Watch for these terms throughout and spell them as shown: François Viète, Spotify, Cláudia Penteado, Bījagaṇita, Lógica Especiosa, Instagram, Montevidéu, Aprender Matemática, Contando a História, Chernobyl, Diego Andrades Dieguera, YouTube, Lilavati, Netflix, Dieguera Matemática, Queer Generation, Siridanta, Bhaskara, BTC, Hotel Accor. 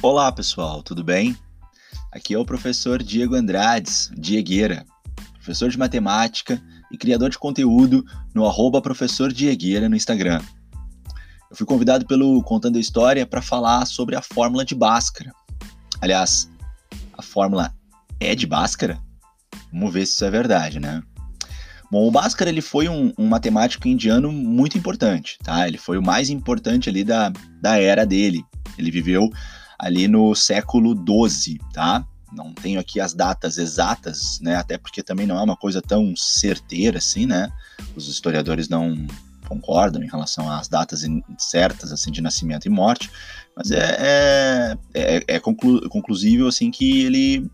Olá pessoal, tudo bem? Aqui é o professor Diego Andrades Dieguera, professor de matemática e criador de conteúdo no @professordieguera no Instagram. Eu fui convidado pelo Contando a História para falar sobre a fórmula de Bhaskara. Aliás, a fórmula é de Bhaskara? Vamos ver se isso é verdade, né? Bom, o Bhaskara ele foi um matemático indiano muito importante, tá? Ele foi o mais importante ali da era dele. Ele viveu ali no século XII, tá? Não tenho aqui as datas exatas, né? Até porque também não é uma coisa tão certeira assim, né? Os historiadores não concordam em relação às datas certas, assim, de nascimento e morte, mas é conclusível, assim, que ele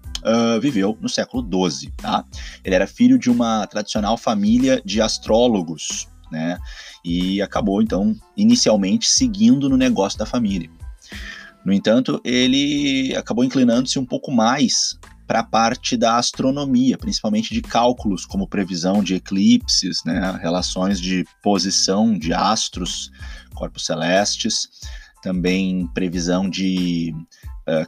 viveu no século XII, tá? Ele era filho de uma tradicional família de astrólogos, né? E acabou, então, inicialmente seguindo no negócio da família. No entanto, ele acabou inclinando-se um pouco mais para a parte da astronomia, principalmente de cálculos como previsão de eclipses, né, relações de posição de astros, corpos celestes, também previsão de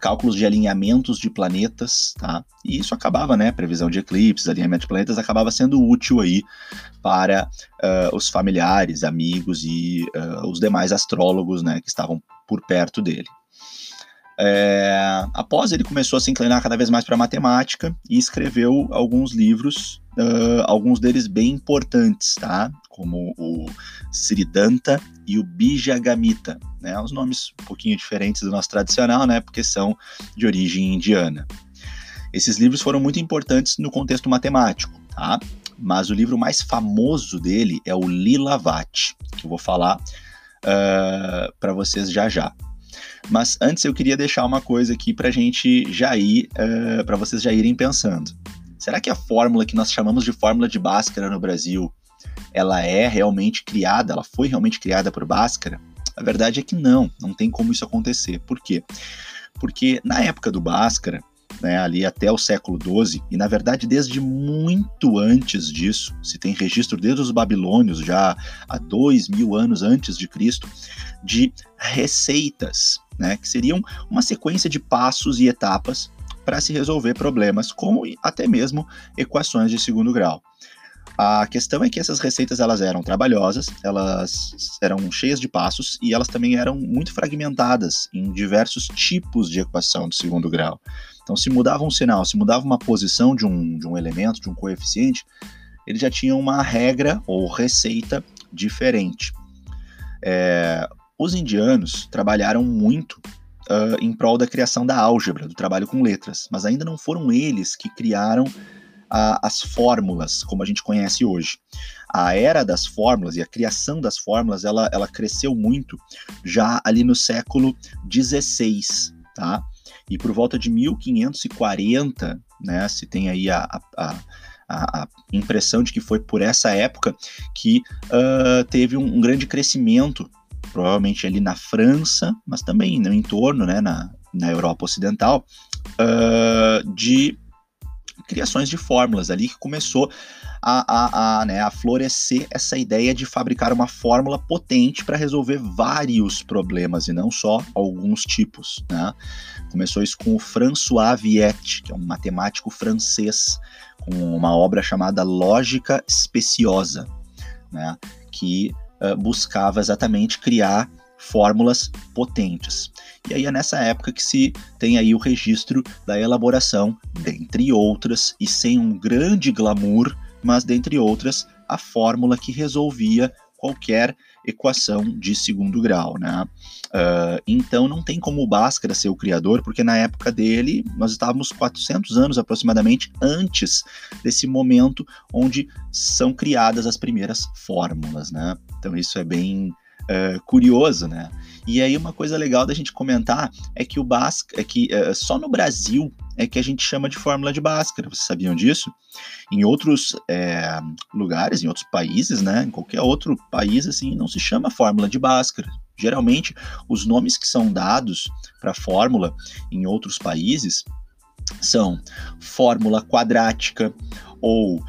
cálculos de alinhamentos de planetas, tá? E isso acabava, né, previsão de eclipses, alinhamento de planetas, acabava sendo útil aí para os familiares, amigos e os demais astrólogos, né, que estavam por perto dele. Após ele começou a se inclinar cada vez mais para a matemática e escreveu alguns livros, alguns deles bem importantes, tá? Como o Siridanta e o Bījagaṇita, né? Os nomes um pouquinho diferentes do nosso tradicional, né? Porque são de origem indiana. Esses livros foram muito importantes no contexto matemático, tá? Mas o livro mais famoso dele é o Lilavati, que eu vou falar para vocês já já. Mas antes eu queria deixar uma coisa aqui para vocês já irem pensando. Será que a fórmula que nós chamamos de fórmula de Bhaskara no Brasil, ela foi realmente criada por Bhaskara? A verdade é que não tem como isso acontecer. Por quê? Porque na época do Bhaskara, né, ali até o século XII, e na verdade desde muito antes disso, se tem registro desde os babilônios, já há 2000 anos antes de Cristo, de receitas, né, que seriam uma sequência de passos e etapas para se resolver problemas, como até mesmo equações de segundo grau. A questão é que essas receitas elas eram trabalhosas, elas eram cheias de passos e elas também eram muito fragmentadas em diversos tipos de equação de segundo grau. Então, se mudava um sinal, se mudava uma posição de um elemento, de um coeficiente, ele já tinha uma regra ou receita diferente. Os indianos trabalharam muito em prol da criação da álgebra, do trabalho com letras, mas ainda não foram eles que criaram as fórmulas, como a gente conhece hoje. A era das fórmulas e a criação das fórmulas, ela cresceu muito já ali no século XVI, tá? E por volta de 1540, né, se tem aí a impressão de que foi por essa época que teve um grande crescimento, provavelmente ali na França, mas também no entorno, né, na Europa Ocidental, de criações de fórmulas ali que começou a florescer essa ideia de fabricar uma fórmula potente para resolver vários problemas e não só alguns tipos, né? Começou isso com o François Viète, que é um matemático francês, com uma obra chamada Lógica Especiosa, né? Que buscava exatamente criar fórmulas potentes. E aí é nessa época que se tem aí o registro da elaboração, dentre outras, e sem um grande glamour, mas dentre outras, a fórmula que resolvia qualquer equação de segundo grau, né? Então não tem como o Bhaskara ser o criador, porque na época dele nós estávamos 400 anos aproximadamente antes desse momento onde são criadas as primeiras fórmulas, né? Então isso é bem curioso, né? E aí uma coisa legal da gente comentar é que o Bhaskara, só no Brasil é que a gente chama de fórmula de Bhaskara. Vocês sabiam disso? Em outros lugares, em outros países, né? Em qualquer outro país, assim, não se chama fórmula de Bhaskara. Geralmente, os nomes que são dados para fórmula em outros países são fórmula quadrática ou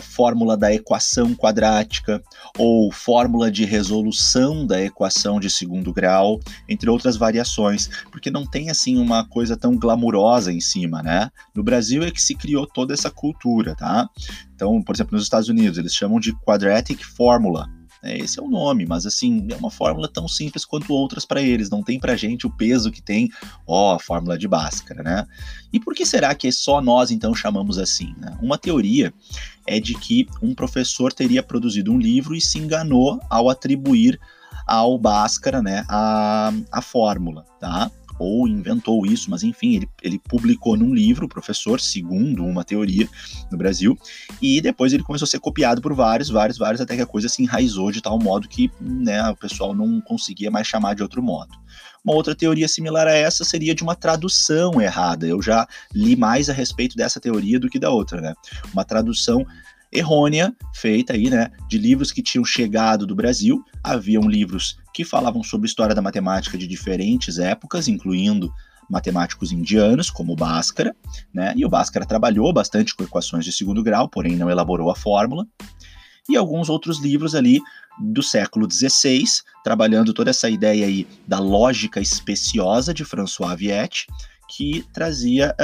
fórmula da equação quadrática ou fórmula de resolução da equação de segundo grau, entre outras variações, porque não tem assim uma coisa tão glamurosa em cima, né? No Brasil é que se criou toda essa cultura, tá? Então, por exemplo, nos Estados Unidos, eles chamam de quadratic formula. Esse é o nome, mas assim, é uma fórmula tão simples quanto outras para eles, não tem pra gente o peso que tem, a fórmula de Bhaskara, né? E por que será que só nós então chamamos assim, né? Uma teoria é de que um professor teria produzido um livro e se enganou ao atribuir ao Bhaskara, né, a fórmula, tá? Ou inventou isso, mas enfim, ele publicou num livro, o professor, segundo uma teoria no Brasil, e depois ele começou a ser copiado por vários, até que a coisa se enraizou de tal modo que, né, o pessoal não conseguia mais chamar de outro modo. Uma outra teoria similar a essa seria de uma tradução errada. Eu já li mais a respeito dessa teoria do que da outra, né? Uma tradução errônea, feita aí, né, de livros que tinham chegado do Brasil. Haviam livros que falavam sobre história da matemática de diferentes épocas, incluindo matemáticos indianos, como o Bhaskara, né, e o Bhaskara trabalhou bastante com equações de segundo grau, porém não elaborou a fórmula, e alguns outros livros ali do século XVI, trabalhando toda essa ideia aí da lógica especiosa de François Viète, que trazia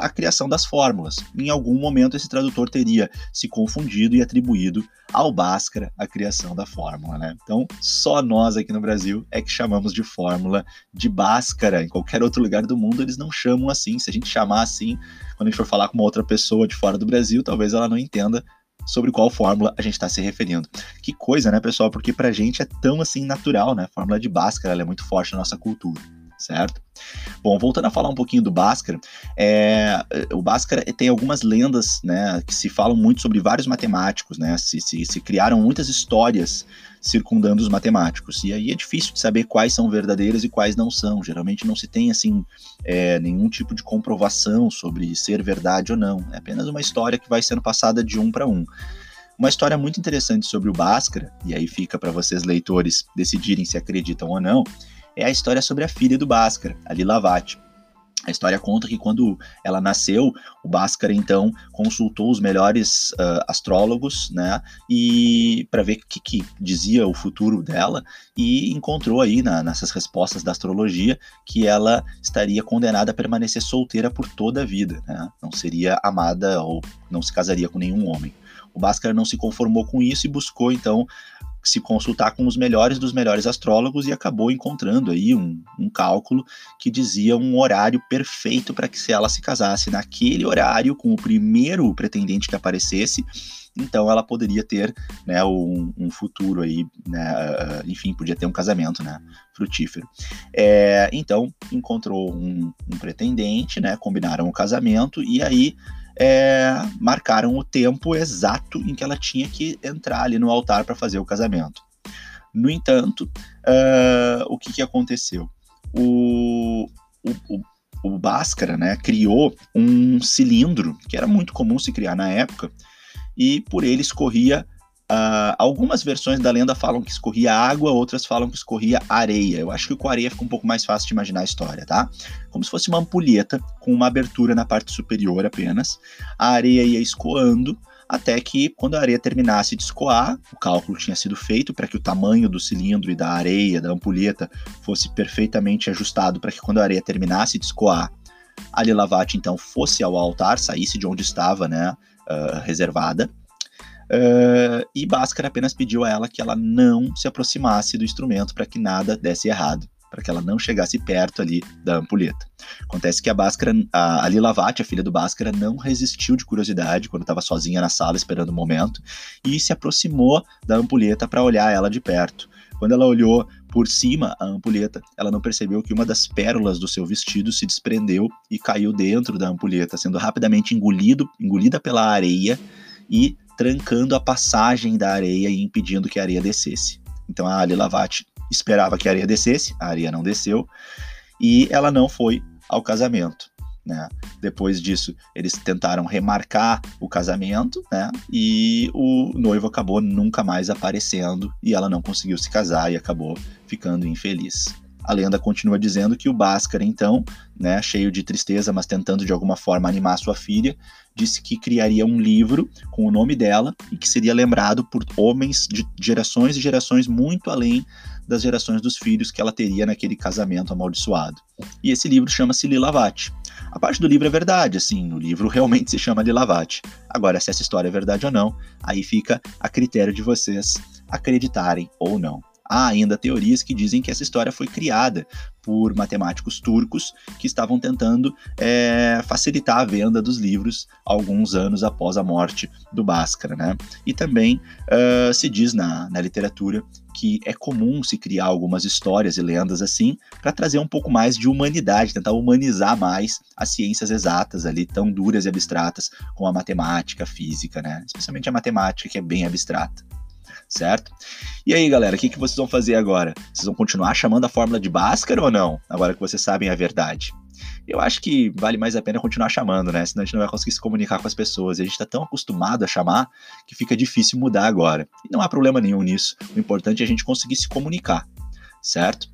a criação das fórmulas. Em algum momento esse tradutor teria se confundido e atribuído ao Bhaskara a criação da fórmula, né? Então, só nós aqui no Brasil é que chamamos de fórmula de Bhaskara. Em qualquer outro lugar do mundo eles não chamam assim. Se a gente chamar assim, quando a gente for falar com uma outra pessoa de fora do Brasil, talvez ela não entenda sobre qual fórmula a gente está se referindo. Que coisa, né, pessoal? Porque pra gente é tão assim natural, né? A fórmula de Bhaskara, ela é muito forte na nossa cultura, certo? Bom, voltando a falar um pouquinho do Bhaskara, o Bhaskara tem algumas lendas, né, que se falam muito sobre vários matemáticos, né, se criaram muitas histórias circundando os matemáticos, e aí é difícil de saber quais são verdadeiras e quais não são. Geralmente não se tem, assim, nenhum tipo de comprovação sobre ser verdade ou não, é apenas uma história que vai sendo passada de um para um. Uma história muito interessante sobre o Bhaskara, e aí fica para vocês, leitores, decidirem se acreditam ou não, é a história sobre a filha do Bhaskara, a Lilavati. A história conta que quando ela nasceu, o Bhaskara então consultou os melhores astrólogos, né, e para ver o que dizia o futuro dela, e encontrou aí nessas respostas da astrologia que ela estaria condenada a permanecer solteira por toda a vida, né? Não seria amada ou não se casaria com nenhum homem. O Bhaskara não se conformou com isso e buscou então se consultar com os melhores dos melhores astrólogos e acabou encontrando aí um cálculo que dizia um horário perfeito para que, se ela se casasse naquele horário com o primeiro pretendente que aparecesse, então ela poderia ter, né, um futuro aí, né, enfim, podia ter um casamento, né, frutífero. Então encontrou um pretendente, né, combinaram o casamento e aí marcaram o tempo exato em que ela tinha que entrar ali no altar para fazer o casamento. No entanto, o que aconteceu? O Bhaskara, né, criou um cilindro, que era muito comum se criar na época, e por ele escorria, algumas versões da lenda falam que escorria água, outras falam que escorria areia. Eu acho que com areia fica um pouco mais fácil de imaginar a história, tá? Como se fosse uma ampulheta com uma abertura na parte superior apenas. A areia ia escoando até que, quando a areia terminasse de escoar, o cálculo tinha sido feito para que o tamanho do cilindro e da areia, da ampulheta, fosse perfeitamente ajustado para que, quando a areia terminasse de escoar, a Lilavati então fosse ao altar, saísse de onde estava, né, reservada. E Bhaskara apenas pediu a ela que ela não se aproximasse do instrumento para que nada desse errado, para que ela não chegasse perto ali da ampulheta. Acontece que a Lilavati, a filha do Bhaskara, não resistiu de curiosidade quando estava sozinha na sala esperando o momento e se aproximou da ampulheta para olhar ela de perto. Quando ela olhou por cima a ampulheta, ela não percebeu que uma das pérolas do seu vestido se desprendeu e caiu dentro da ampulheta, sendo rapidamente engolida pela areia e trancando a passagem da areia e impedindo que a areia descesse. Então a Lilavati esperava que a areia descesse, a areia não desceu, e ela não foi ao casamento, né? Depois disso, eles tentaram remarcar o casamento, né? E o noivo acabou nunca mais aparecendo, e ela não conseguiu se casar e acabou ficando infeliz. A lenda continua dizendo que o Bhaskara, então, né, cheio de tristeza, mas tentando de alguma forma animar sua filha, disse que criaria um livro com o nome dela e que seria lembrado por homens de gerações e gerações muito além das gerações dos filhos que ela teria naquele casamento amaldiçoado. E esse livro chama-se Lilavati. A parte do livro é verdade, assim, o livro realmente se chama Lilavati. Agora, se essa história é verdade ou não, aí fica a critério de vocês acreditarem ou não. Há ainda teorias que dizem que essa história foi criada por matemáticos turcos que estavam tentando facilitar a venda dos livros alguns anos após a morte do Bhaskara, né? E também se diz na literatura que é comum se criar algumas histórias e lendas assim para trazer um pouco mais de humanidade, tentar humanizar mais as ciências exatas ali, tão duras e abstratas como a matemática, a física, né? Especialmente a matemática, que é bem abstrata. Certo? E aí, galera, o que vocês vão fazer agora? Vocês vão continuar chamando a fórmula de Bhaskara ou não? Agora que vocês sabem a verdade. Eu acho que vale mais a pena continuar chamando, né? Senão a gente não vai conseguir se comunicar com as pessoas. E a gente tá tão acostumado a chamar que fica difícil mudar agora. E não há problema nenhum nisso. O importante é a gente conseguir se comunicar, certo?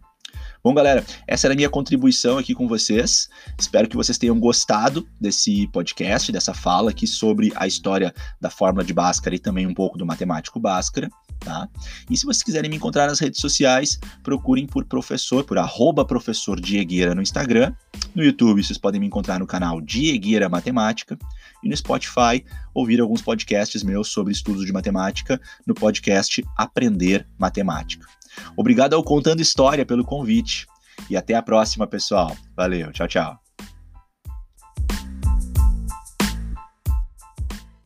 Bom, galera, essa era a minha contribuição aqui com vocês. Espero que vocês tenham gostado desse podcast, dessa fala aqui sobre a história da fórmula de Bhaskara e também um pouco do matemático Bhaskara, tá? E se vocês quiserem me encontrar nas redes sociais, procurem por @professordieguera no Instagram. No YouTube, vocês podem me encontrar no canal Dieguera Matemática. E no Spotify, ouvir alguns podcasts meus sobre estudos de matemática no podcast Aprender Matemática. Obrigado ao Contando História pelo convite. E até a próxima, pessoal. Valeu, tchau, tchau.